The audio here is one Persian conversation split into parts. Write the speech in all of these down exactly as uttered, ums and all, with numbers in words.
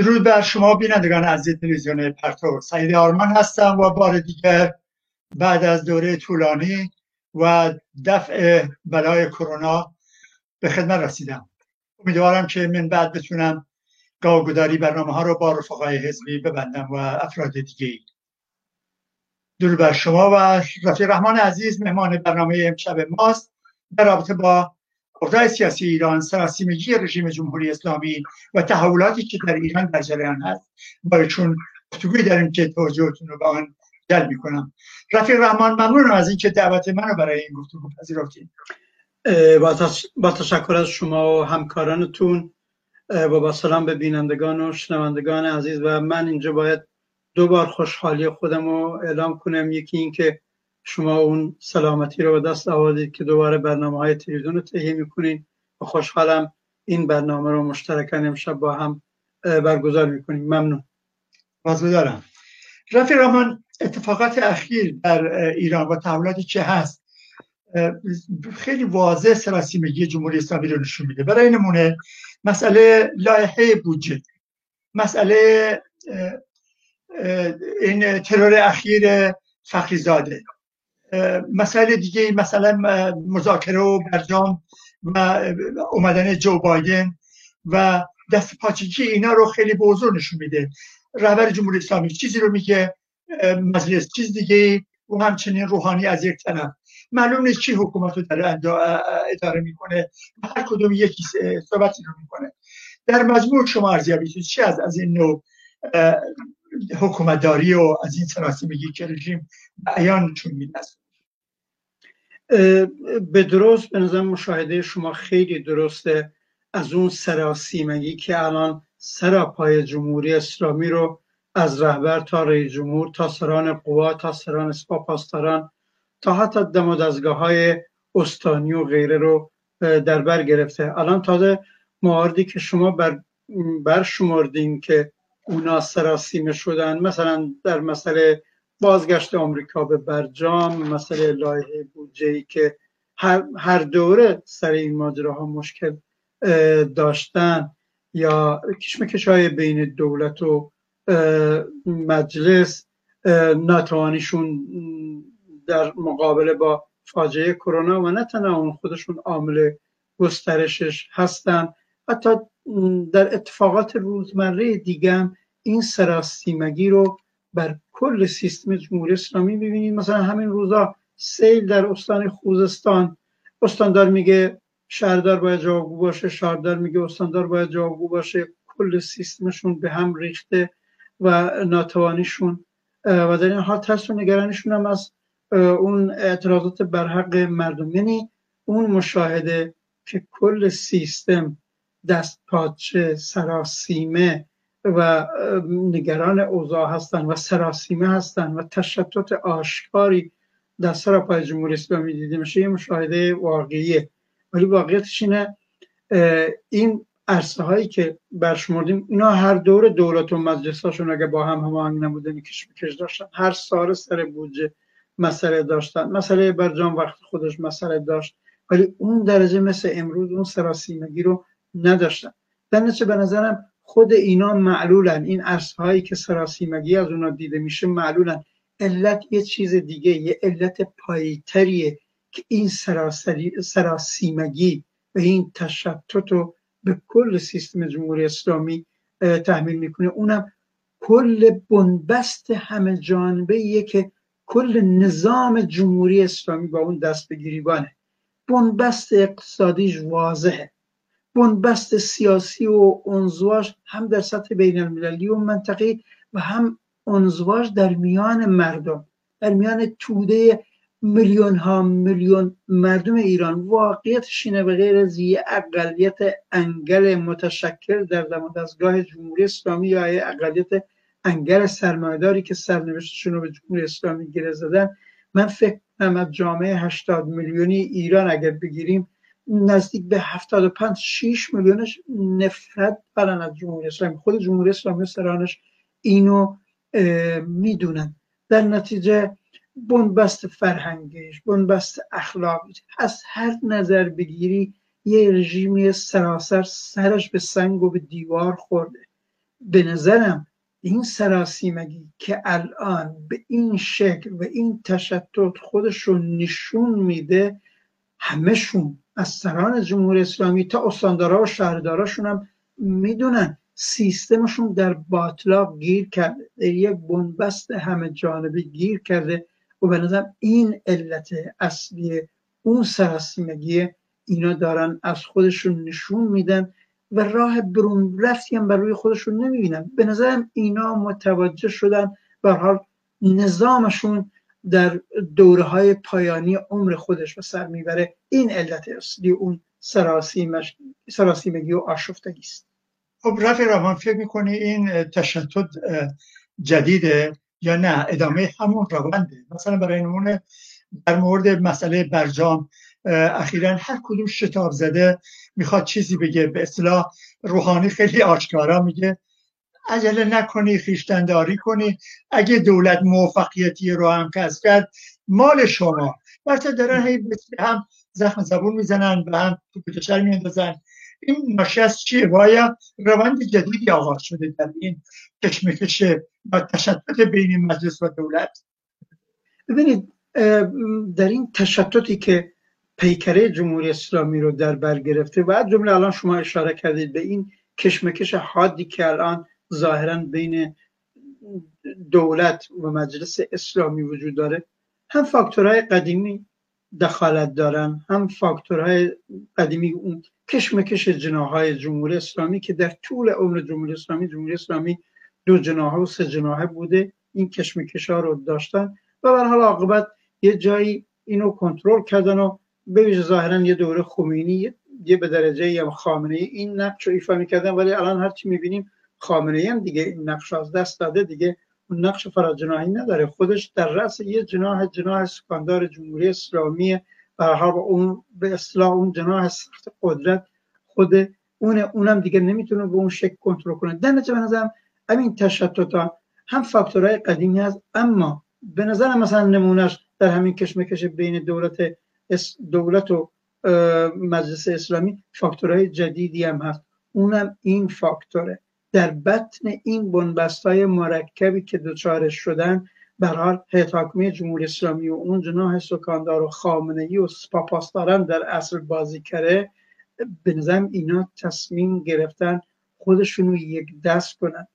درود بر شما بینندگان عزیز تلویزیون پرتو. سعید آرمان هستم و بار دیگر بعد از دوره طولانی و دفع بلای کرونا به خدمت رسیدم. امیدوارم که من بعد بتونم گاوگداری برنامه ها رو با رفقای حزبی ببندم و افراد دیگه. درود بر شما و رفیق رحمان عزیز مهمان برنامه امشب ماست در رابطه با اوضاع سیاسی ایران، سراسیمگی رژیم جمهوری اسلامی و تحولاتی که در ایران در جریان هست. با ایشون گفتگویی داریم که توجهتون رو به آن جلب می‌کنم. رفیق رحمان، ممنونم از اینکه دعوت منو برای این گفتگو پذیرفتید. با تشکر از شما و همکارانتون و با سلام به بینندگان و شنوندگان عزیز. و من اینجا باید دو بار خوشحالی خودم رو اعلام کنم. یکی اینکه شما اون سلامتی رو به دست آوردید که دوباره برنامه های تلویزیون رو تهیه میکنین و خوشحالم این برنامه رو مشترکاً امشب با هم برگزار میکنیم. ممنون. عذر دارم. رفیق رحمان، اتفاقات اخیر در ایران و تحولاتی که هست خیلی واضح سراسیمگی جمهوری اسلامی رو نشون میده. برای نمونه مسئله لایحه بودجه، مسئله این ترور اخیر فخریزاده، مسئله دیگه مثلا مذاکره و برجام و اومدن جو بایدن و دست پاچیکی، اینا رو خیلی به حضور نشون میده. رهبر جمهوری اسلامی چیزی رو میگه، مجلس چیز دیگه و همچنین روحانی از یک طرف. معلوم نیست چی حکومت رو در اداره میکنه، هر کدوم یکی صحبتی رو میکنه. در مجموع شما ارزیابیتون چی از از این نوع حکومتداری و از این سراسیمگی که رژیم بیانشون میده؟ به درست به نظر مشاهده شما خیلی درسته. از اون سراسیمگی که الان سراپای جمهوری اسلامی رو از رهبر تا رئیس جمهور تا سران قوا تا سران سپاه پاسداران تا حتی دم و دستگاه‌های استانی و غیره رو در بر گرفته. الان تازه مواردی که شما بر برشمردین که اونا سراسیمه شدن، مثلا در مسئله بازگشت آمریکا به برجام، مسئله لایحه بودجه‌ای که هر, هر دوره سر این ماجراها مشکل داشتن، یا کشمکش‌های بین دولت و مجلس، ناتوانیشون در مقابله با فاجعه کرونا و نه تنها اون خودشون عامل گسترشش هستن، حتی در اتفاقات روزمره دیگه هم این سراسیمگی رو بر کل سیستم جمهوری اسلامی ببینید. مثلا همین روزا سیل در استان خوزستان، استاندار میگه شهردار باید جوابگو باشه، شهردار میگه استاندار باید جوابگو باشه. کل سیستمشون به هم ریخته و ناتوانیشون و در این حال ترس و نگرانیشون هم از اون اعتراضات برحق مردم. یعنی اون مشاهده که کل سیستم دست پاچه، سراسیمه و نگران اوضاع هستن و سراسیمه هستن و تشتت آشکاری در سراپای جمهوری اسلامی دیده میشه، یه مشاهده واقعیه. ولی واقعیتش اینه این عرصه هایی که برشمردیم اینا هر دور دولت و مجلس هاشون اگه با هم هماهنگ نبوده میکش داشتن، هر سال سر بودجه مسئله داشتن، مسئله برجام وقت خودش مسئله داشت، ولی اون درجه مثل امروز اون سراسیمگی رو نداشتن. در نتیجه به نظرم خود اینا معلولن، این عرصه هایی که سراسیمگی از اونا دیده میشه معلولن. علت یه چیز دیگه، یه علت پایی‌تریه که این سراسیمگی و این تشتت رو به کل سیستم جمهوری اسلامی تحمیل میکنه. اونم کل بنبست همه جانبه‌ایه که کل نظام جمهوری اسلامی با اون دست به گریبانه. بنبست اقتصادیش واضحه، بنبست سیاسی و انزواج هم در سطح بین المللی و منطقی و هم انزواج در میان مردم، در میان توده میلیون ها میلیون مردم ایران. واقعیتش اینه به غیر از یه اقلیت انگل متشکل در دم و دستگاه جمهوری اسلامی یا یه اقلیت انگل سرمایه‌داری که سرنوشتشون رو به جمهوری اسلامی گره زدن، من فکر کنم از جامعه هشتاد میلیونی ایران اگر بگیریم نزدیک به هفتاد و پنج شش میلیونش نفرت برن از جمهوری اسلامی. خود جمهوری اسلامی سرانش اینو میدونن. در نتیجه بنبست فرهنگیش، بنبست اخلاقیش، از هر نظر بگیری یه رژیمی سراسر سرش به سنگ و به دیوار خورده. به نظرم این سراسیمگی که الان به این شکل و این تشتت خودش رو نشون میده، همشون از سران جمهوری اسلامی تا استاندارا و شهرداراشون هم میدونن سیستمشون در باطلاق گیر کرده، در یک بنبست همه جانبه گیر کرده و به نظرم این علت اصلی اون سراسیمگی اینا دارن از خودشون نشون میدن و راه برون رفتی هم بر روی خودشون نمیبینن. به نظرم اینا متوجه شدن به حال نظامشون در دوره های پایانی عمر خودش و سر میبره. این علت اصلی اون سراسیمش سراسیمگی و آشفتگی است. خب رفیق رحمان، فکر میکنی این تشدد جدیده یا نه ادامه همون روانده؟ مثلا برای نمونه در مورد مسئله برجام اخیراً هر کدوم شتاب زده میخواد چیزی بگه، به اصطلاح روحانی خیلی آشکارا میگه عجله نکنی، خویشتنداری کنی، اگه دولت موفقیتی رو هم کسب کرد مال شما. برتا دارن هی هم زخم زبون میزنن و هم توپ کشر میاندازن. این ناشی از چیه؟ وایا روند جدیدی آغاز شده در این کشمکش و تشتت بین مجلس و دولت؟ ببینید در این تشتتی که پیکره جمهوری اسلامی رو در بر گرفته و از جمله الان شما اشاره کردید به این کشمکش حادی که الان ظاهراً بین دولت و مجلس اسلامی وجود داره، هم فاکتورهای قدیمی دخالت دارن، هم فاکتورهای قدیمی اون کشمکش جناح‌های جمهوری اسلامی که در طول عمر جمهوری اسلامی جمهوری اسلامی دو جناحه و سه جناحه بوده، این کشمکش‌ها رو داشتن و به هر حال عاقبت یه جایی اینو کنترل کردن و به ویژه ظاهرا یه دوره خمینی یه به درجه یه خامنه‌ای این نقش رو ایفا می‌کردن، ولی الان هر چی می‌بینیم خامنه‌ای هم دیگه این نقش از دست داده، دیگه اون نقش فراجناحی نداره، خودش در رأس یه جناح جناح سکاندار جمهوری اسلامی به هر حال اون به اصطلاح اون جناح سخت قدرت خود اون اونم دیگه نمیتونه به اون شکل کنترل کنه. در نتیجه به نظرم همین تشتت‌ها هم فاکتورهای قدیمی هست، اما به نظرم مثلا نمونهش در همین کشمکش بین دولت دولت و مجلس اسلامی فاکتورهای جدیدی هم هست، اونم این فاکتوره در بطن این بنبست‌های مرکبی که دچارش شدن به هر حال حاکمیت جمهوری اسلامی و اون جناح سکاندار و خامنه‌ای و پاپاسداران در اصل بازی کرده. به نظرم اینا تصمیم گرفتن خودشونو یک دست کنن،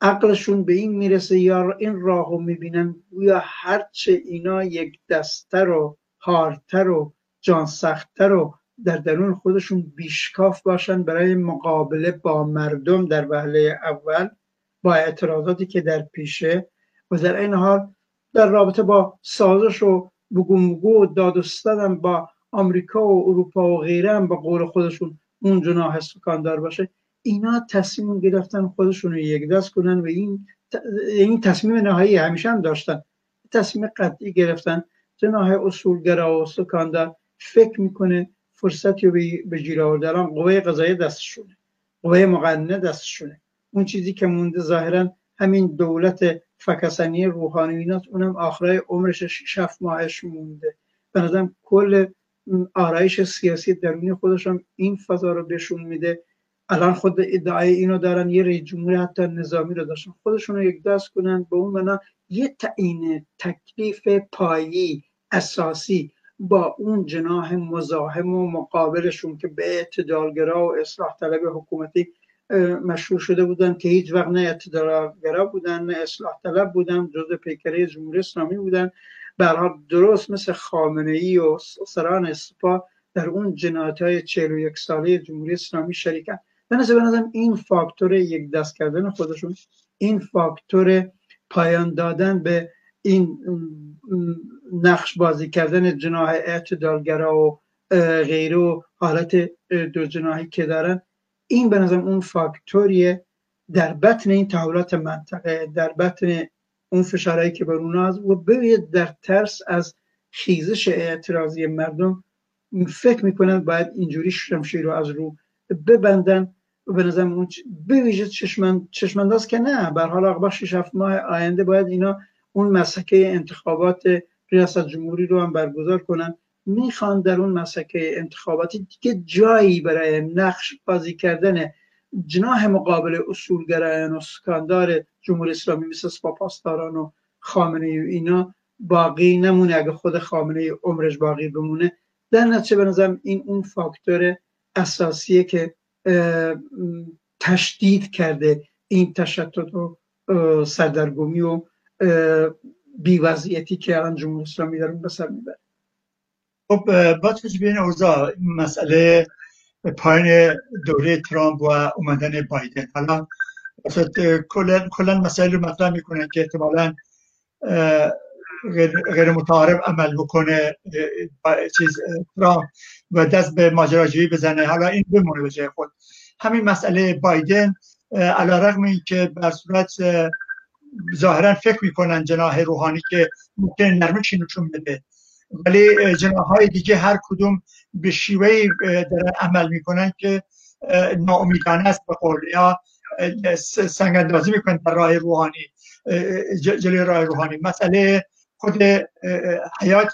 عقلشون به این میرسه یا این راهو میبینن یا هرچه اینا یک دسته رو هارتر و جانسختر رو در درون خودشون بیشکاف باشن برای مقابله با مردم در وهله اول با اعتراضاتی که در پیشه و در این حال در رابطه با سازش و بگومگو و دادستدن با آمریکا و اروپا و غیره هم با قول خودشون اون جناح سکاندار باشه. اینا تصمیم گرفتن خودشون رو یک دست کنن و این این تصمیم نهایی همیشه هم داشتن، تصمیم قطعی گرفتن. جناح اصولگرا و سکاندار فکر میکنه فرصتی رو به گیر آوردن، قوه قضاییه دستشونه، قوه مقننه دستشونه، اون چیزی که مونده ظاهرا همین دولت فکسنی روحانیونات، اونم آخرای عمرش شش هفت ماهش مونده. به نظرم کل آرایش سیاسی درونی خودش هم این فضا رو بهشون میده. الان خود ادعای اینو دارن یه رئیس جمهوری حتی نظامی رو داشتن، خودشون رو یک دست کنن به اون معنا یه تعیین تکلیف پایی اساسی با اون جناح مزاحم و مقابلشون که به اعتدالگرا و اصلاح طلب حکومتی مشهور شده بودن که هیچ وقت نه اعتدالگرا بودن نه اصلاح طلب بودن، جزء پیکره جمهوری اسلامی بودن. به هر حال درست مثل خامنه‌ای و سران سپاه در اون جنایت‌های چهل و یک ساله جمهوری اسلامی شریکن. به نظرم این فاکتور یک دست کردن خودشون، این فاکتور پایان دادن به این نقش بازی کردن جناح اعتدالگرا و غیره و حالت دو جناحی که دارن، این به نظرم اون فاکتوریه در بطن این تحولات منطقه، در بطن اون فشارهایی که بر اونها هست و باید در ترس از خیزش اعتراضی مردم فکر میکنن باید اینجوری شمشیر رو از رو ببندن. به نظرم اون به ویژه چشمند چشمنداز که نه، به هر حال عقب شش هفت ماه آینده باید اینا اون مسکه انتخابات ریاست جمهوری رو هم برگزار کنن، میخوان در اون مسکه انتخاباتی دیگه جایی برای نقش بازی کردن جناح مقابل اصولگرایان و سکاندار جمهوری اسلامی مثل سپاه پاسداران و خامنه‌ای و اینا باقی نمونه. اگه خود خامنه‌ای عمرش باقی بمونه، در نتیجه به نظرم این اون فاکتور اساسیه که تشدید کرده این تشتت و سردرگمی و بی‌وضعیتی که الان جمهوری اسلامی دارون به سر میبره. خب باید خوش بیان اوضاع مسئله پایین دوره ترامپ و اومدن بایدن. حالا کلن مسئله رو مطرح میکنه که احتمالا غیر, غیر متعارف عمل بکنه چیز ترامپ و دست به ماجراجویی بزنه. حالا این بمونه به جای خود. همین مسئله بایدن، علیرغم این که بر صورت ظاهرا فکر میکنن جناح روحانی که ممکن نرمشی نشون بده، ولی جناح‌های دیگه هر کدوم به شیوهی دارن عمل میکنن که ناامیدانه است، به قول یا سنگ اندازی میکنن در راه روحانی، جلوی راه روحانی. مسئله خود حیات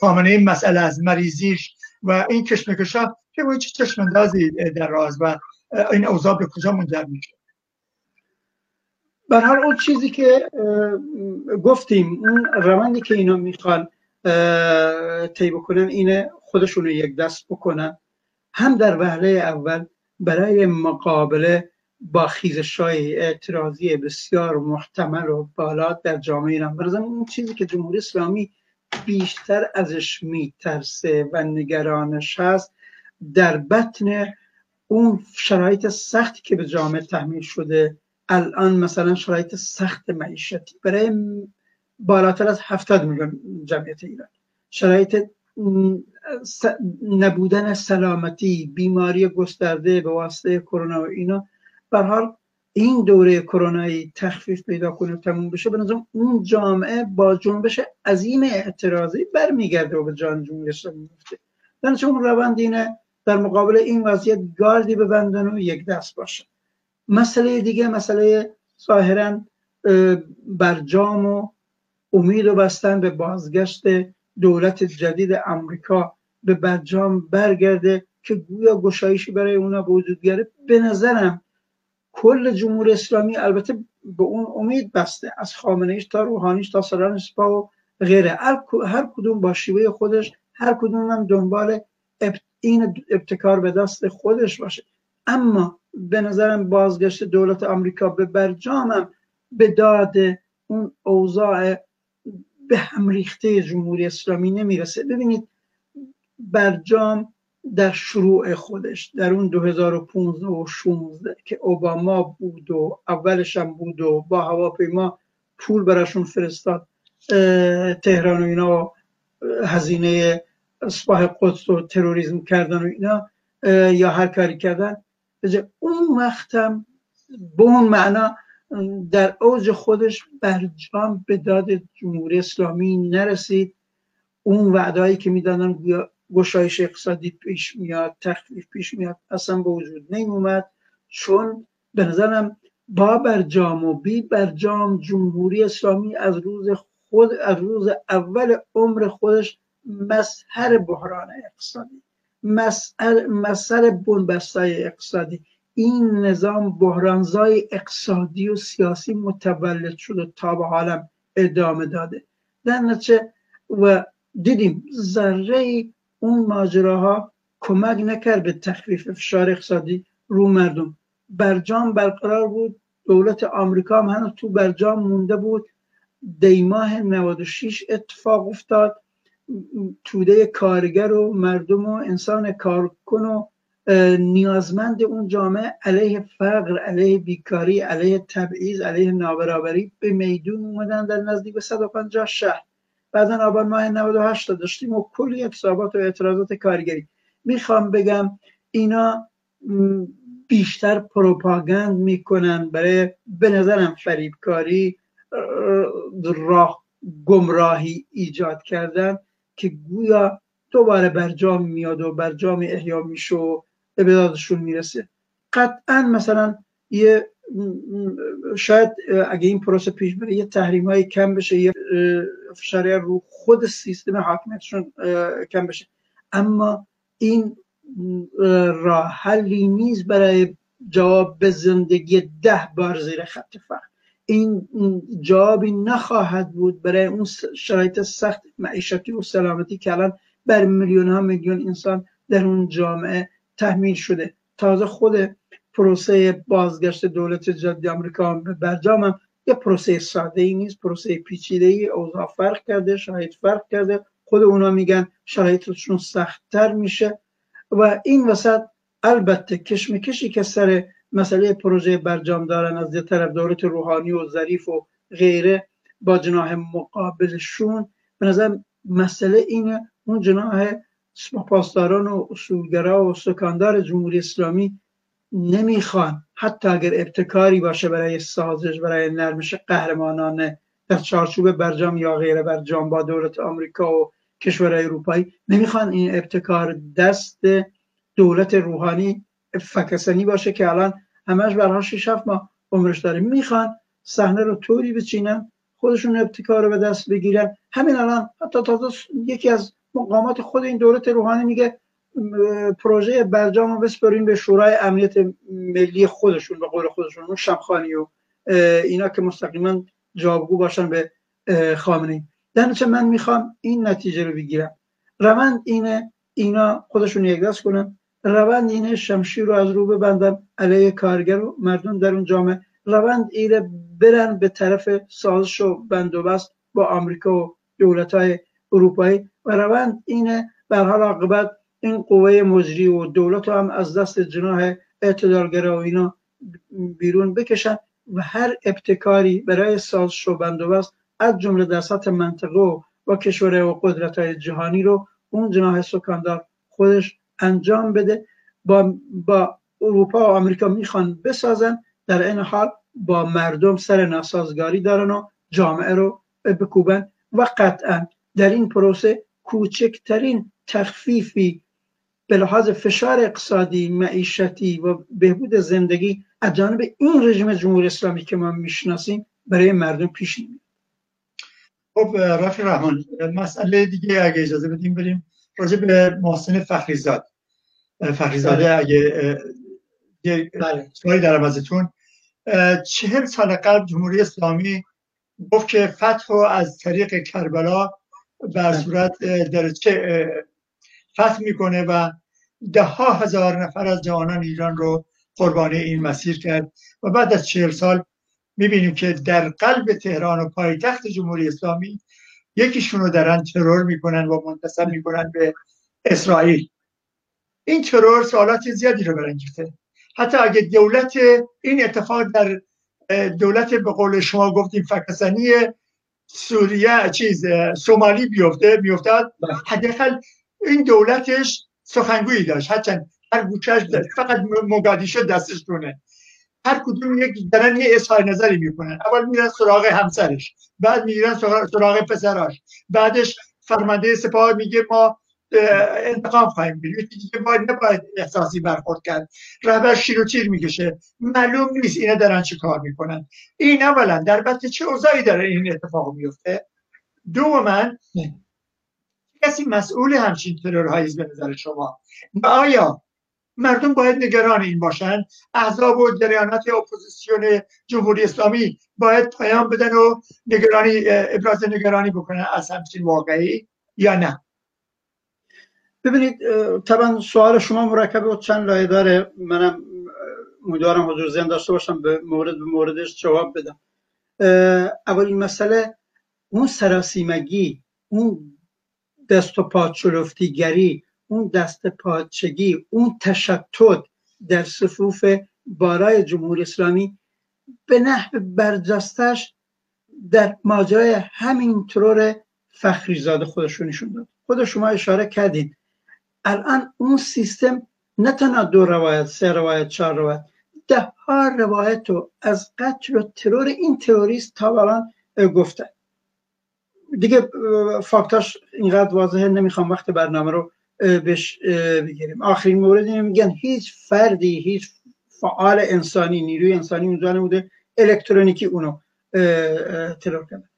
خامنه ای، مسئله از مریضیش و این کشمکش‌ها که باید چه چشم‌اندازی در راز و این اوضاع به کجا منجر میشه. به هر حال اون چیزی که گفتیم، اون روندی که اینا میخوان طی بکنن اینه خودشون رو یک دست بکنن، هم در وهله اول برای مقابله با خیزش‌های اعتراضی بسیار محتمل و بالات در جامعه ایران. برای اون چیزی که جمهوری اسلامی بیشتر ازش میترسه و نگرانش هست، در بطن اون شرایط سختی که به جامعه تحمیل شده الان، مثلا شرایط سخت معیشتی برای بالاتر از هفتاد میلیون جمعیت ایران، شرایط نبودن سلامتی، بیماری گسترده به واسطه کرونا و اینا، به هر حال این دوره کرونایی تخفیف پیدا کنه و تموم بشه، به نظرم اون جامعه با جنبش عظیم اعتراضی برمیگرده و به جان جمهوری اسلامی میفته. در چون روند اینه در مقابل این وضعیت گاردی ببندن و یک دست باشه. مسئله دیگه، مسئله ظاهرا برجام و امید و بستن به بازگشت دولت جدید امریکا به برجام برگرده که گویا گشایشی برای اونا به وجود بیاره. به نظرم کل جمهوری اسلامی البته به اون امید بسته، از خامنه‌ایش تا روحانیش تا سران سپاه و غیره، هر کدوم با شیوه خودش، هر کدوم هم دنبال این ابتکار به دست خودش باشه. اما به نظرم بازگشت دولت آمریکا به برجام به داد اون اوضاع به هم ریخته جمهوری اسلامی نمیرسه. ببینید برجام در شروع خودش در اون دو هزار و پانزده و شانزده که اوباما بود و اولش هم بود و با هواپیما پول براشون فرستاد تهران و اینا، هزینه سپاه قدس و تروریسم کردن و اینا یا هر کاری کردن، اون وقت هم به اون معنا در اوج خودش برجام به داد جمهوری اسلامی نرسید. اون وعدهایی که میدادن گشایش اقتصادی پیش میاد، تخفیف پیش میاد، اصلا به وجود نیومد. چون به نظرم با برجام و بی برجام جمهوری اسلامی از روز خود از روز اول عمر خودش مظهر بحران اقتصادی، مسئله بنبستای اقتصادی، این نظام بحرانزای اقتصادی و سیاسی متولد شده تا به حالم ادامه داده. در نتیجه و دیدیم ذره اون ماجراها کمک نکرد به تخفیف فشار اقتصادی رو مردم. برجام برقرار بود، دولت آمریکا هم هنوز تو برجام مونده بود. دیماه نود و شش اتفاق افتاد، توده کارگر و مردم و انسان کارکن و نیازمند اون جامعه علیه فقر، علیه بیکاری، علیه تبعیض، علیه نابرابری به میدون اومدن در نزدیک صد و پنجاه شهر. بعدن آبان ماه نود و هشت داشتیم و کلی اعتراضات و اعتراضات کارگری. میخوام بگم اینا بیشتر پروپاگاند میکنن برای به نظرم فریبکاری، راه گمراهی ایجاد کردن که گویا دوباره برجام میاد و برجام احیا میشه و به دادشون میرسه. قطعا مثلا یه شاید اگه این پروسه پیش بره یه تحریم های کم بشه، یه فشاری رو خود سیستم حاکمیتشون کم بشه، اما این راه حلی نیست برای جواب به زندگی ده بار زیر خط فقر. این جوابی نخواهد بود برای اون شرایط سخت معیشتی و سلامتی که الان بر میلیون ها میلیون انسان در اون جامعه تحمیل شده. تازه خود پروسه بازگشت دولت جدید آمریکا به برجام هم یه پروسه ساده ای نیست، پروسه پیچیده ای، اوضاع فرق کرده، شرایط فرق کرده، خود اونا میگن شرایطشون سخت‌تر میشه و این وسط البته کشمکشی که سر مسئله پروژه برجام دارن از یه طرف دولت روحانی و ظریف و غیره با جناح مقابلشون، به نظر مسئله اینه اون جناح پاسداران و اصولگرا و سکاندار جمهوری اسلامی نمیخوان حتی اگر ابتکاری باشه برای سازش، برای نرمش قهرمانانه در چارچوب برجام یا غیر برجام با دولت آمریکا و کشورهای اروپایی، نمیخوان این ابتکار دست دولت روحانی فکسنی باشه که الان همش برها شش هفت ماه عمرش داره. میخوان صحنه رو طوری بچینن خودشون ابتکار رو به دست بگیرن. همین الان حتی تازه یکی از مقامات خود این دولت روحانی میگه پروژه برجام رو بسپارین به شورای امنیت ملی خودشون، به قول خودشون، اون شمخانی و اینا که مستقیما جوابگو باشن به خامنه‌ای. در نتیجه من میخوام این نتیجه رو بگیرم، روند اینه اینا خودشون یک دست کنن، روند اینه شمشیر رو از رو ببندن علیه کارگر و مردم در اون جامعه، روند اینه برن به طرف سازش و بندوبست با آمریکا و دولت‌های اروپایی و روند اینه به هر حال عاقبت این قوه مجری و دولت هم از دست جناح اعتدالگرا و اینا بیرون بکشن و هر ابتکاری برای سازش و بندوبست از جمله در سطح منطقه و کشورهای و قدرت‌های جهانی رو اون جناح سکاندار خودش انجام بده. با, با اروپا و آمریکا میخوان بسازن، در این حال با مردم سر ناسازگاری دارن و جامعه رو بکوبن و قطعا در این پروسه کوچکترین تخفیفی به لحاظ فشار اقتصادی، معیشتی و بهبود زندگی از جانب این رژیم جمهوری اسلامی که ما میشناسیم برای مردم پیش نمیاد. خب رفیق رحمان، مسئله دیگه اگه اجازه بدیم بریم راجع به محسن فخریزاده فخریزاده اگه یه سوالی در عوضتون. چهل سال قبل جمهوری اسلامی گفت که فتحو از طریق کربلا به صورت درچه فتح میکنه و ده ها هزار نفر از جوانان ایران رو قربانی این مسیر کرد و بعد از چهل سال میبینیم که در قلب تهران و پایتخت جمهوری اسلامی یکیشون رو دارن ترور میکنن و منتسب میکنن به اسرائیل. این ترور سوالات زیادی رو برانگیخته، حتی اگه دولت این اتفاق در دولت به قول شما گفتیم فکسنی سوریه چیز سومالی بیفته میافتاد، حداقل این دولتش سخنگویی داشت، هرچند هر گوشش داشت، فقط مقادیشو دستش دونه، هر کدوم یک درن یه اظهار نظری میکنن. اول میرن سراغ همسرش، بعد میرن سراغ پسراش، بعدش فرمانده سپاه میگه ما انتقام خواهیم گرفت، دیگه ما نباید احساسی برخورد کرد، رهبر شیر و تیر میکشه. معلوم نیست اینا دارن چه کار میکنن. این اولا در بحث چه اوضاعی داره این اتفاق میفته، دوما کسی مسئول همچین ترورهایی به نظر شما؟ آیا مردم باید نگران این باشن؟ احزاب و جریانات اپوزیسیون جمهوری اسلامی باید پیام بدن و نگرانی ابراز نگرانی بکنن از همچین واقعی یا نه؟ ببینید طبعا سوال شما مرکبه و چند لایه داره، منم امیدوارم حضور ذهن داشته باشم به مورد به موردش جواب بدم. اولین مسئله اون سراسیمگی، اون دست و پا چلفتیگری، اون دست پاچگی، اون تشتت در صفوف بالای جمهوری اسلامی به نحو برجستش در ماجرای همین ترور فخریزاده خودشون نشون داد. خود شما اشاره کردید الان اون سیستم نه تنها دو روایت، سه روایت، چهار روایت، ده ها روایت رو از قتل و ترور این تروریست تا الان گفتن دیگه. فاکتاش اینقدر واضحه، نمیخوام وقت برنامه رو بهش بگیریم. آخرین مورد اینه، میگن هیچ فردی، هیچ فعال انسانی، نیروی انسانی اونجا نبوده، الکترونیکی اونو ترور کرده.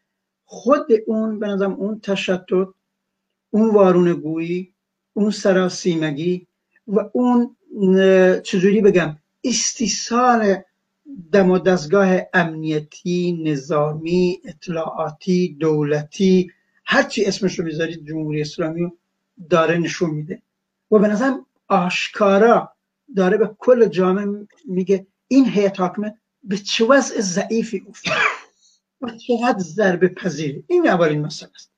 خود اون به نظرم اون تشتت، اون وارونه گویی، اون سراسیمگی و اون چجوری بگم استیصال دم و دستگاه امنیتی، نظامی، اطلاعاتی، دولتی، هرچی اسمش رو میذارید جمهوری اسلامی داره نشون میده و به نظرم آشکارا داره به کل جامعه میگه این هیئت حاکمه به چه وضع ضعیفی افتاد و چقدر ضربه پذیری. این اولین مسئله است.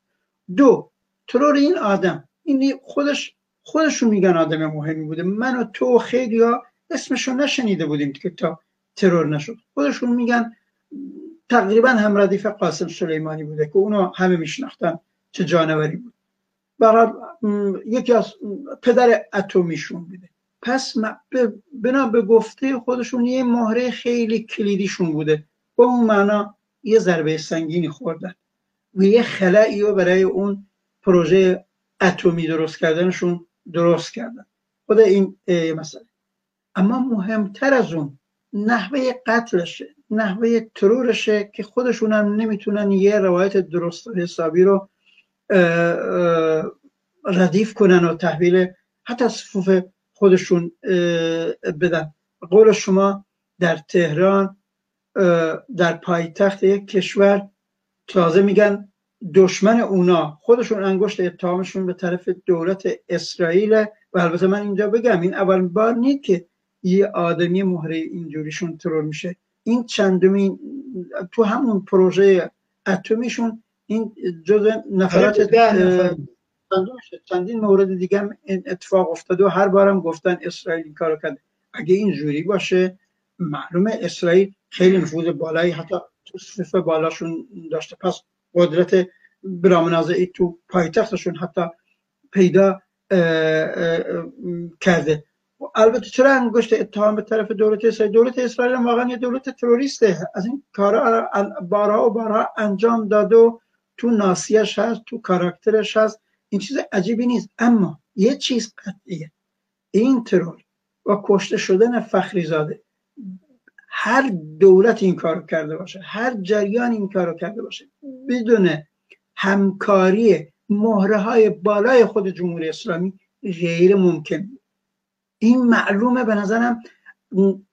دو، ترور این آدم، این خودش خودشون میگن آدم مهمی بوده. من و تو خیلی ها اسمشون نشنیده بودیم که تا ترور نشد. خودشون میگن تقریبا هم ردیف قاسم سلیمانی بوده که اونا همه میشناختن چه جانوری بود. برای یکی از پدر اتمیشون بوده. پس بنا به گفته خودشون یه مهره خیلی کلیدیشون بوده. با اون معنا یه ضربه سنگینی خوردن و یه خلایی رو برای اون پروژه اتمی درست کردنشون درست کردن. خود این مسئله. اما مهمتر از اون نحوه قتلشه، نحوه ترورشه که خودشون هم نمیتونن یه روایت درست حسابی رو ردیف کنن و تحویل حتی از صفوف خودشون بدن. قول شما در تهران، در پایتخت یک کشور، تازه میگن دشمن اونا، خودشون انگشت اتهامشون به طرف دولت اسرائیل. و البته من اینجا بگم این اولین بار نیست که یه آدمی مهره اینجوریشون ترور میشه. این چندمین تو همون پروژه اتمیشون این جزء نفرات چندین مورد دیگه این اتفاق افتاده و هر بارم گفتن اسرائیل این کارو کرده. اگه اینجوری باشه معلومه اسرائیل خیلی نفوذ بالایی حتی تو صفحه بالاشون داشته، پس قدرت برامنازعی تو پایتختشون حتی پیدا اه اه کرده. البته چرا انگشت اتهام به طرف دولت اسرائیل؟ دولت اسرائیل واقعا یه دولت تروریسته، از این کارا بارها و بارها انجام داده و تو ناسیش هست، تو کاراکترش هست، این چیز عجیبی نیست. اما یه چیز قطعیه، این ترور و کشته شدن فخریزاده، هر دولت این کارو کرده باشه، هر جریان این کارو کرده باشه، بدون همکاری مهره های بالای خود جمهوری اسلامی غیر ممکن. این معلومه به نظرم.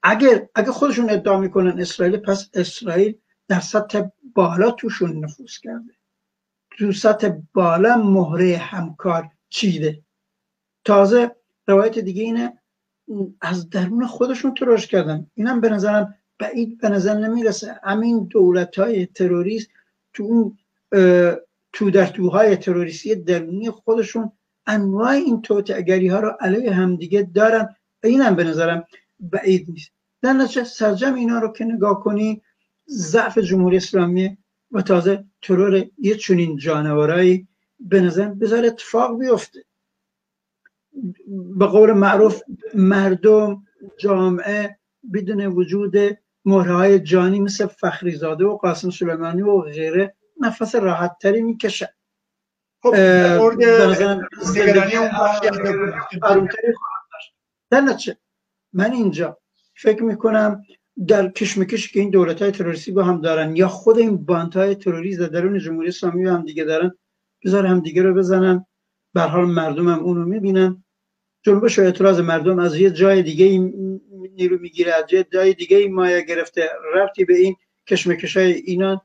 اگر اگه خودشون ادعا میکنن اسرائیل، پس اسرائیل در سطح بالا توشون نفوذ کرده، تو سطح بالا مهره همکار چیده. تازه روایت دیگه اینه از درون خودشون ترورش کردن. اینم به نظرم بعید به نظر نمیرسه. همین دولت های تروریست تو اون تو در توهای تروریستی درونی خودشون انواع این توطئه‌گری ها رو علیه همدیگه دارن. اینم به نظرم بعید نیست. در نتیجه سرجم اینا رو که نگاه کنی، ضعف جمهوری اسلامی و تازه ترور یه چنین جانورایی به نظر بذار اتفاق بیفته. به قول معروف مردم، جامعه بدون وجود مهره‌های جانی مثل فخریزاده و قاسم سلیمانی و غیره نفس راحت تری میکشن. خب در نتیجه من اینجا فکر میکنم در کشمکش که این دولت های تروریستی با هم دارن یا خود این باند های تروریست در درون جمهوری اسلامی هم دیگه دارن، بذار هم دیگه رو بزنن. به هر حال مردم هم اونو میبینن. جنبش و اعتراض مردم از یه جای دیگه این نیرو میگیره، از یه جای دیگه این مایه گرفته، ربطی به این کشمکش های اینا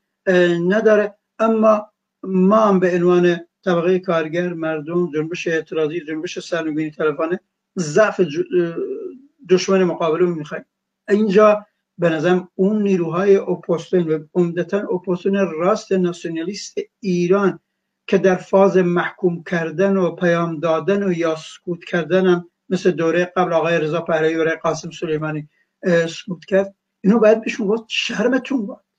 نداره. اما ما هم به عنوان طبقه کارگر، مردم، جنبش اعتراضی، جنبش سرنگونی طرفانه ضعف دشمن مقابل رو میخوایم. اینجا به نظرم اون نیروهای اپوزیسیون و عمدتاً اپوزیسیون راست ناسیونالیست ایران که در فاز محکوم کردن و پیام دادن و یا سکوت کردن هم مثل دوره قبل آقای رضا پهلوی و قاسم سلیمانی سکوت کرد، اینو باید بهشون گفت شرمتون باد.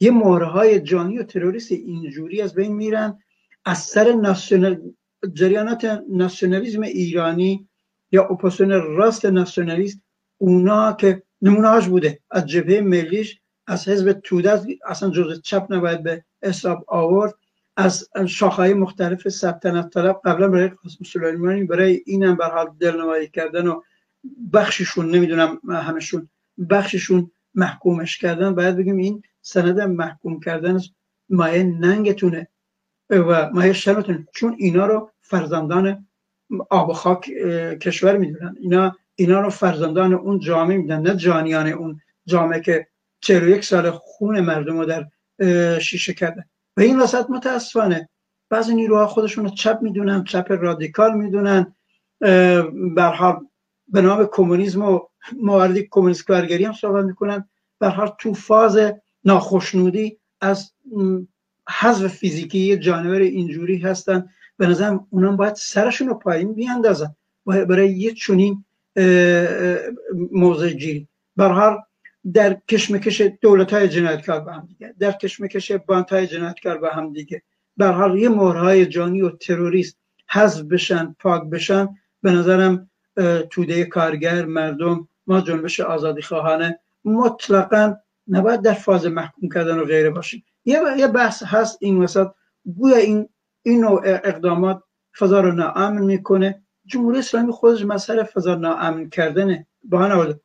یه مهره‌های جانی و تروریست اینجوری از بین میرن. از سر ناسیونال جریانات ناسیونالیسم ایرانی یا اپوزیسیون راست ناسیونالیست، اونا که نمونه‌اش بوده از جبهه ملیش، از حزب توده، اصلا جزء چپ نباید به حساب آورد، از شاخه‌های مختلف سلطنت طلب قبلا برای قاسم سلیمانی، برای اینم به هر حال دلنوایی کردن و بخششون نمیدونم همشون بخششون محکومش کردن. باید بگیم این سند محکوم کردن مایه ننگتونه و مایه شرمتونه، چون اینا رو فرزندان آب و خاک کشور میدونن، اینا اینا رو فرزندان اون جامعه میدونن، نه جانیان اون جامعه که چهل و یک سال خون مردم رو در شیشه کرده. و این وسط متاسفانه بعضی نیروها خودشون رو چپ میدونن، چپ رادیکال میدونن، به هر حال به نام کمونیسم و مواردی کمونیست کارگری هم صحبت میکنن، به هر حال تو فاز ناخوشنودی از حذف فیزیکی جانور اینجوری هستن. به نظرم اونم باید سرشون رو پایین بیاندازن برای یه چنین موضع گیری. به هر حال در کشمکش دولت‌های جنایتکار با هم دیگه، در کشمکش باند‌های جنایتکار با هم دیگه، به هر حال یه مهرهای جانی و تروریست حذف بشن، پاک بشن، به نظرم توده کارگر، مردم، ما جنبش آزادی خواهانه مطلقاً نباید در فاز محکوم کردن و غیره باشیم. یه بحث هست این وسط، گویا این این نوع اقدامات فضا رو ناامن میکنه. جمهوری اسلامی خودش مسئله فضا ناامن کردنه، بهانه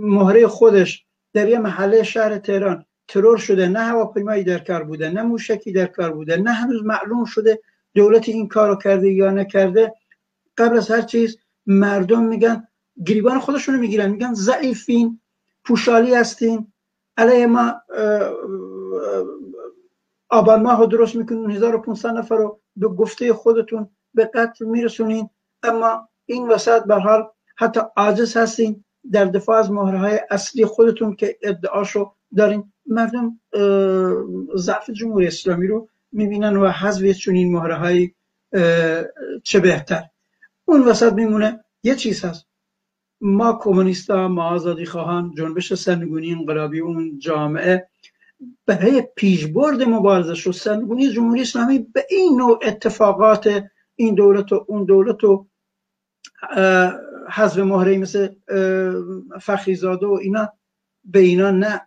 مهره خودش در یه محله شهر تهران ترور شده، نه هواپیمایی در کار بوده، نه موشکی در کار بوده، نه هنوز معلوم شده دولت این کارو کرده یا نکرده. قبل از هر چیز مردم میگن، گریبان خودشونو میگیرن، میگن ضعیفین، پوشالی هستین، علیه ما آبان ماهو درست میکنین، هزار و پانصد نفر رو به گفته خودتون به قتل میرسونین، اما این وسط به هر حال حتی عاجز هستین در دفاع از مهرهای اصلی خودتون که ادعاشو دارین. مردم ضعف جمهوری اسلامی رو میبینن و حذف چنین مهرهایی چه بهتر. اون وسط میمونه یه چیز هست، ما کمونیستا، ما آزادی خواهان، جنبش سرنگونی انقلابی اون جامعه برای پیشبرد مبارزه و سرنگونی جمهوری اسلامی به این نوع اتفاقات این دولت و اون دولت و حذف مهره‌ای مثل فخریزاده و اینا، به اینا نه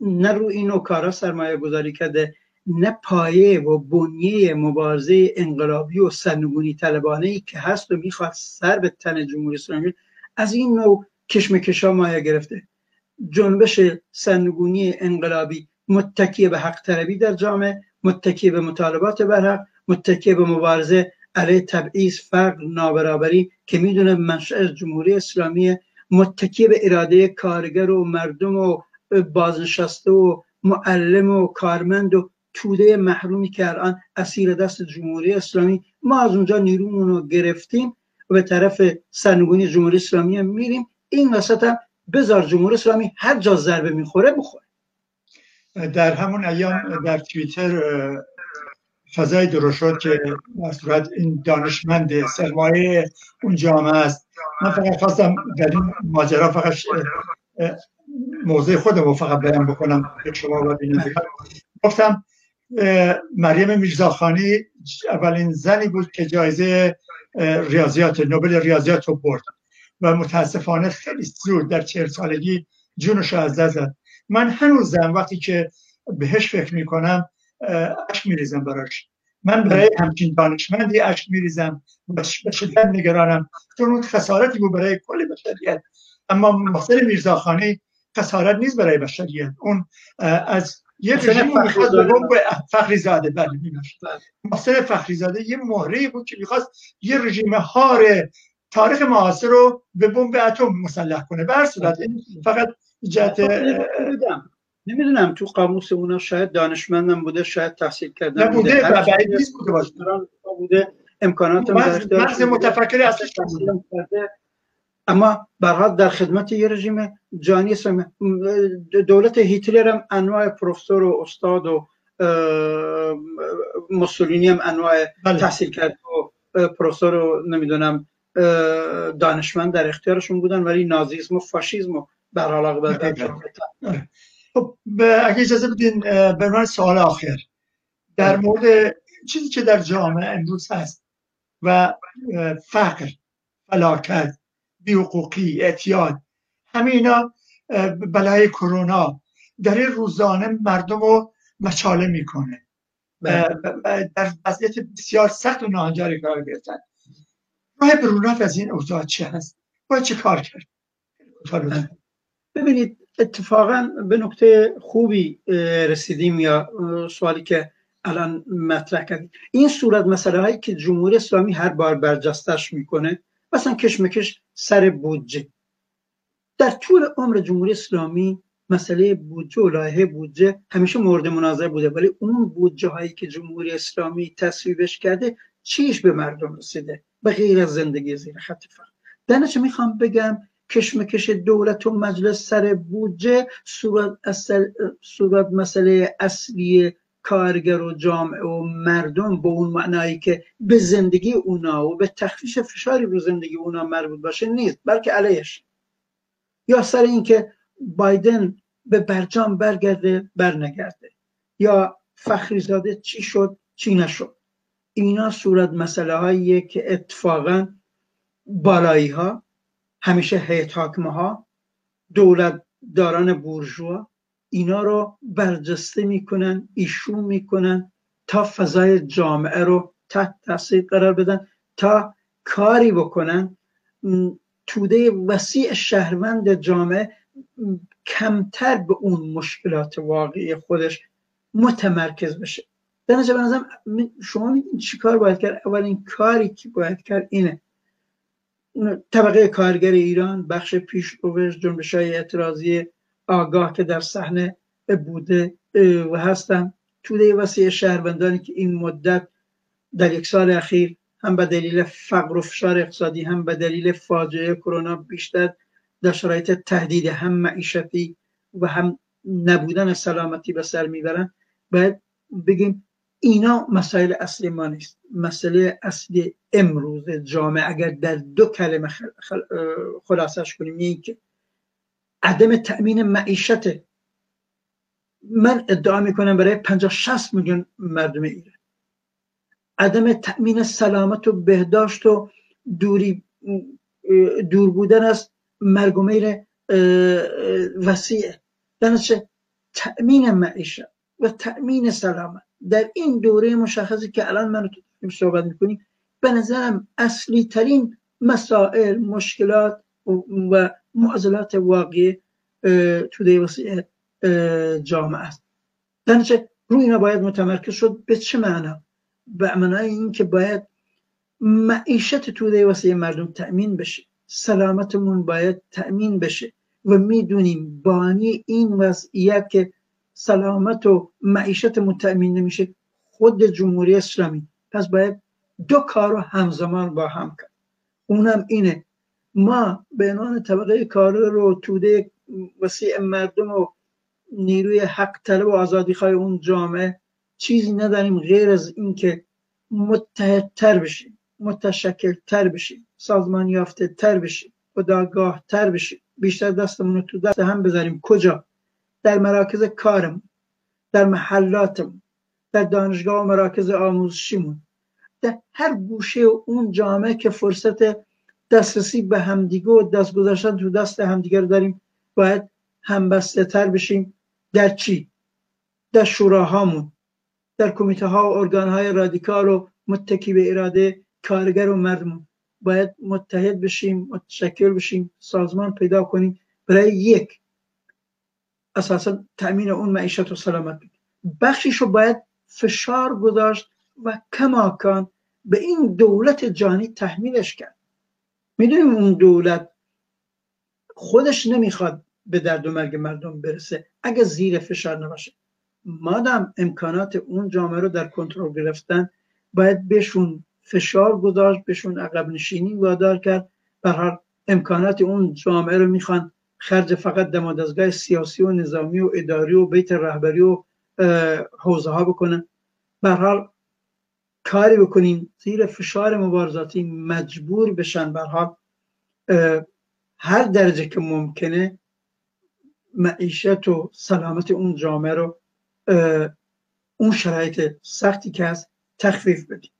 نه رو این نوع کارا سرمایه گذاری کرده، نه پایه و بنیه مبارزه انقلابی و سرنگونی طلبانه‌ای که هست و میخواد سر به تن جمهوری اسلامی، از این نوع کشمکش‌ها مایه گرفته. جنبش سرنگونی انقلابی متکی به حق طلبی در جامعه، متکی به مطالبات برحق، متکی به مبارزه علیه تبعیض، فقر، نابرابری که میدونه منشأ جمهوری اسلامی، متکی به اراده کارگر و مردم و بازنشسته و معلم و کارمند و توده محرومی که الان اسیر دست جمهوری اسلامی. ما از اونجا نیرومون رو گرفتیم و به طرف سرنگونی جمهوری اسلامی هم میریم. این وسط هم بذار جمهوری اسلامی هر جا ضربه میخوره بخوره. در همون ایام در توییتر فضای درست شد که در صورت این دانشمند سرمایه اون جامعه است. من فقط خواستم در این ماجرا فقط موضوع خودم رو فقط بیان بکنم که شما باید بینید. گفتم مریم میرزاخانی اولین زنی بود که جایزه ریاضیات نوبل ریاضیات رو برد و متاسفانه خیلی زود در چهل سالگی جونش رو از دست داد. من هنوزم وقتی که بهش فکر میکنم اشک میریزم براش. من برای همچین دانشمندی اشک میریزم و به شدت نگرانم، چون اون خسارتی بود برای کل بشریت. اما محسن میرزاخانی خسارت نیست برای بشریت. اون از یه رژیم میخواست به بمب فخریزاده، بله میمشت محسن فخریزاده یه مهره بود که میخواست یه رژیم هار تاریخ معاصر رو به بمب اتم مسلح کنه. به هر صورت فقط جهت نمیدونم تو قاموس اونا شاید دانشمندم بوده، شاید تحصیل کردن بوده، بوده و بعید نیست بوده باشه بوده، امکاناتم داشته، مرز متفکر اصلش کرده، اما برحال در خدمت یه رژیم جانی اسلامی. دولت هیتلر هم انواع پروفسور و استاد و موسولینی هم انواع تحصیل کرده و پروفسور و نمیدونم دانشمند در اختیارشون بودن، ولی نازیسم و فاشیسم و برحال آقابت بودن. خب اگه اجازه بدین به من سوال آخر در مورد چیزی که در جامعه امروز هست و فقر، فلاکت، بی‌حقوقی، اعتیاد، همه اینا بلای کرونا در این روزانه مردم رو مچاله میکنه، در وضعیت بسیار سخت و ناهنجاری قرار گرفتن. راه برونت از این اوضاع چه هست؟ باید چه کار کرد؟ ببینید اتفاقا به نکته خوبی رسیدیم، یا سوالی که الان مطرح کردید، این صورت مسئله هایی که جمهوری اسلامی هر بار برجستش میکنه، مثلا کشمکش سر بودجه، در طول عمر جمهوری اسلامی مسئله بودجه و لایحه بودجه همیشه مورد مناظره بوده، ولی اون بودجه هایی که جمهوری اسلامی تصویبش کرده چیش به مردم رسیده به غیر از زندگی زیر خط فقر؟ درنچه میخوام بگم کشمکش دولت و مجلس سر بودجه صورت, صورت مسئله اصلی کارگر و جامعه و مردم به اون معنایی که به زندگی اونا و به تخفیف فشاری رو زندگی اونا مربوط باشه نیست، بلکه علیهش، یا سر اینکه بایدن به برجام برگرده برنگرده، یا فخریزاده چی شد چی نشد. اینا صورت مسئله هاییه که اتفاقا بالایی ها همیشه هیئت حاکمه ها، دولت داران بورژوا اینا رو برجسته میکنن، ایشون میکنن تا فضای جامعه رو تحت تاثیر قرار بدن، تا کاری بکنن توده وسیع شهروند جامعه کمتر به اون مشکلات واقعی خودش متمرکز بشه. در نتیجه به نظرم شما میگین چی کار باید کرد؟ اولین کاری که باید کرد اینه طبقه کارگر ایران، بخش پیشروش، جنبش‌های اعتراضی آگاه که در صحنه بوده و هستن، توده وسیع شهروندانی که این مدت در یک سال اخیر هم به دلیل فقر و فشار اقتصادی، هم به دلیل فاجعه کرونا بیشتر در شرایط تهدید هم معیشتی و هم نبودن سلامتی به سر میبرن، باید بگیم اینا مسائل اصلی ما نیست. مسئله اصلی امروز جامعه اگر در دو کلمه خلاصش کنیم این که عدم تأمین معیشته. من ادعا میکنم برای پنجاه شصت میلیون مردم ایران عدم تأمین سلامت و بهداشت و دوری دور بودن از مرگ و میر وسیعه. در نتیجه تأمین معیشت و تأمین سلامت در این دوره مشخصی که الان من رو توی صحبت میکنیم به نظرم اصلی ترین مسائل، مشکلات و معضلات واقعی توده وسیع جامعه است. در نتیجه روی اینا باید متمرکز شد. به چه معنا؟ به معنای این که باید معیشت توده وسیع مردم تأمین بشه، سلامتمون باید تأمین بشه و میدونیم بانی این وضعیت که سلامت و معیشتمون تأمین نمیشه خود جمهوری اسلامی. پس باید دو کار رو همزمان با هم کرد. اونم اینه ما به عنوان طبقه کارگر و توده وسیع مردم و نیروی حق طلب و آزادیخواه اون جامعه چیزی نداریم غیر از اینکه متحدتر بشیم، متشکلتر بشیم، سازمان یافته تر بشیم، خودآگاه تر بشیم، بیشتر دستمون رو تو دست هم بذاریم. کجا؟ در مراکز کارمون، در محلاتمون، در دانشگاه و مراکز آموزشیمون، در هر گوشه اون جامعه که فرصت دسترسی به همدیگه و دست گذاشتن تو دست همدیگه رو داریم باید همبسته تر بشیم. در چی؟ در شوراهامون، در کمیته ها و ارگان های رادیکال و متکی به اراده کارگر و مردمون باید متحد بشیم، متشکل بشیم، سازمان پیدا کنیم برای یک اساسا تأمین اون معیشت و سلامت. بخشیشو باید فشار گذاشت و کماکان به این دولت جانی تحمیلش کرد. میدونیم اون دولت خودش نمیخواد به درد و مرگ مردم برسه اگه زیر فشار نباشه. مادام امکانات اون جامعه رو در کنترل گرفتن باید بهشون فشار گذاشت، بهشون عقب نشینی وادار کرد. به هر امکانات اون جامعه رو میخوان خرج فقط دمادزگاه سیاسی و نظامی و اداری و بیت رهبری و حوزه ها بکنن. به هر کاری بکنین زیر فشار مبارزاتی مجبور بشن به هر درجه که ممکنه معیشت و سلامت اون جامعه رو اون شرایط سختی که هست تخفیف بدیم.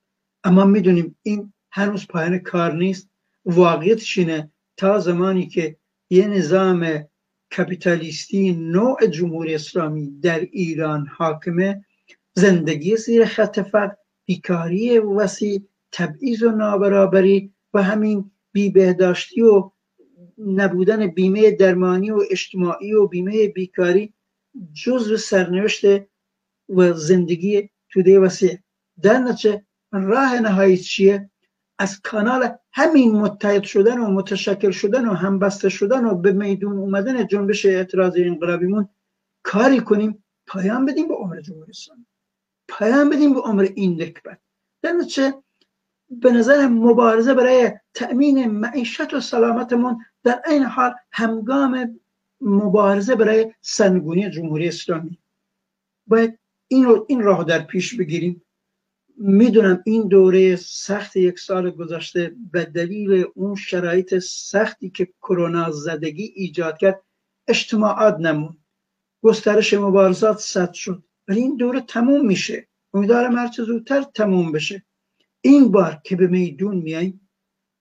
اما میدونیم این هنوز پایان کار نیست. واقعیتش اینه تا زمانی که یه نظام کپیتالیستی نوع جمهوری اسلامی در ایران حاکمه، زندگی زیر خط فقر، بیکاری وسیع، تبعیض و نابرابری و همین بی‌بهداشتی و نبودن بیمه درمانی و اجتماعی و بیمه بیکاری جزو سرنوشت و زندگی توده وسیع. در نتیجه راه نهایی چیه؟ از کانال همین متحد شدن و متشکل شدن و همبسته شدن و به میدون اومدن جنبش اعتراضی انقلابیمون کاری کنیم، پایان بدیم به عمر جمهوری اسلامی، پایان بدیم به عمر این نکبت. در نتیجه به نظر مبارزه برای تأمین معیشت و سلامتمون، در این حال همگام مبارزه برای سنگونی جمهوری اسلامی، باید این این راه در پیش بگیریم. میدونم این دوره سخت یک سال گذشته به دلیل اون شرایط سختی که کرونا زدگی ایجاد کرد اجتماعات نمون، گسترش مبارزات سد شد، ولی این دوره تموم میشه، امیدوارم هر چه زودتر تموم بشه. این بار که به میدون میاییم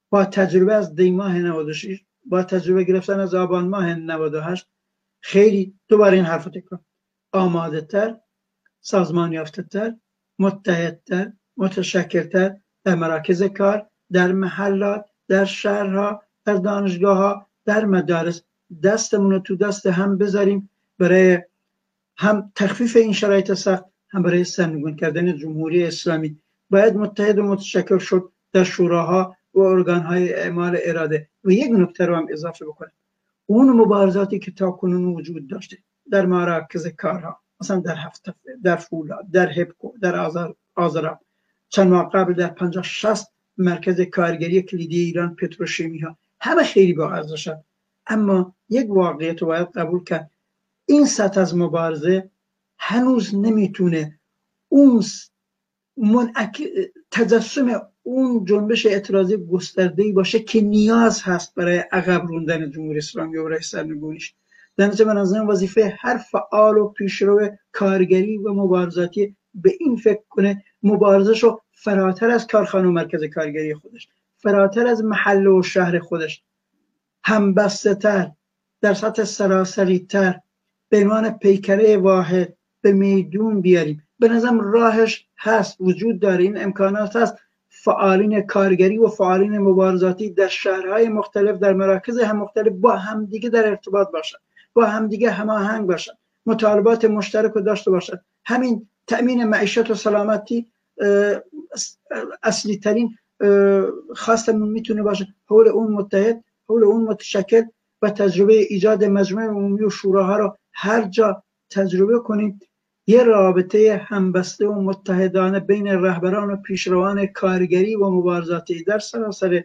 با تجربه از دی ماه نود و شش، با تجربه گرفتن از آبان ماه نود و هشت، خیلی دوباره این حرف رو تکرار، آماده تر، سازمان یافته تر، متحدتر، متشکلتر، در مراکز کار، در محلات، در شهرها، در دانشگاهها، در مدارس، دستمون رو تو دست هم بذاریم برای هم تخفیف این شرایط سخت، هم برای سرنگون کردن جمهوری اسلامی. باید متحد و متشکل شد در شوراها و ارگانهای اعمال اراده. و یک نکته رو هم اضافه بکنم، اون مبارزاتی که تاکنون وجود داشته در مراکز کارها، مثلا در هفته، در فولاد، در هپکو، در آزار، آزرا، چند ماه قبل در پنجاه شصت مرکز کارگری کلیدی ایران پتروشیمی ها، همه خیلی با ارزش. اما یک واقعیت رو باید قبول کرد، این سطح از مبارزه هنوز نمیتونه اون منعک... تجسم اون جنبش اعتراضی گسترده‌ای باشه که نیاز هست برای عقب راندن جمهوری اسلامی و برای سرنگونیش. در نتیجه من از وظیفه هر فعال و پیشرو کارگری و مبارزاتی به این فکر کنه مبارزشو فراتر از کارخانه و مرکز کارگری خودش، فراتر از محل و شهر خودش، همبسته تر، در سطح سراسری تر، به عنوان پیکره واحد به میدون بیاریم. به نظرم راهش هست، وجود داره، این امکانات هست. فعالین کارگری و فعالین مبارزاتی در شهرهای مختلف، در مراکز هم مختلف با همدیگه در ارتباط باشن، با همدیگه هماهنگ باشن، مطالبات مشترک رو داشته باشن. همین تأمین معیشت و سلامتی اصلی ترین خواستمون میتونه باشه، حول اون متحد، حول اون متشکل و تجربه ایجاد مجموعه عمومی و شوراها رو هر جا تجربه کنیم. یه رابطه همبسته و متحدانه بین رهبران و پیشروان کارگری و مبارزاتی در سراسر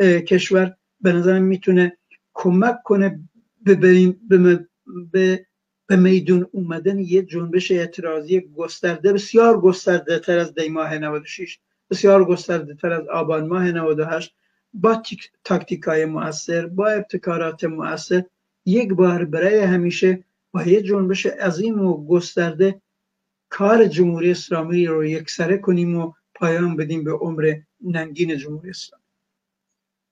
کشور به نظرم میتونه کمک کنه به میدون اومدن یه جنبش اعتراضی گسترده، بسیار گسترده تر از دی ماه نود و شش، بسیار گسترده تر از آبان ماه نود و هشت، با تاکتیکای مؤثر، با ابتکارات مؤثر، یک بار برای همیشه با یه جنبش عظیم و گسترده کار جمهوری اسلامی رو یکسره کنیم و پایان بدیم به عمر ننگین جمهوری اسلامی.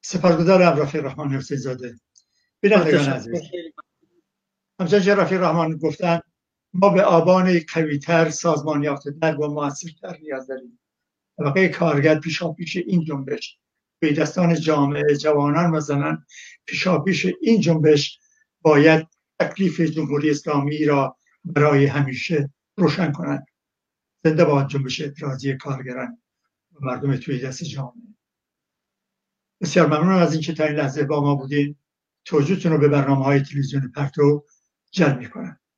سپاسگزارم رفیق رحمان حسین زاده. بینندگان عزیز، همچنین که رفیق رحمان گفتن، ما به آبان قوی‌تر، سازمان‌یافته‌تر و موثرتر نیاز داریم. طبقه کارگر پیشاپیش این جنبش، پیدستان جامعه، جوانان و زنان پیشاپیش این جنبش باید تکلیف جمهوری اسلامی را برای همیشه روشن کنند. زنده باد جنبش اعتراضی کارگران و مردم توی دست جامعه. بسیار ممنونم از اینکه تا این لحظه با ما بودین. توجهتون رو به برنامه‌های تلویزیون پرتو جلب می‌کنم.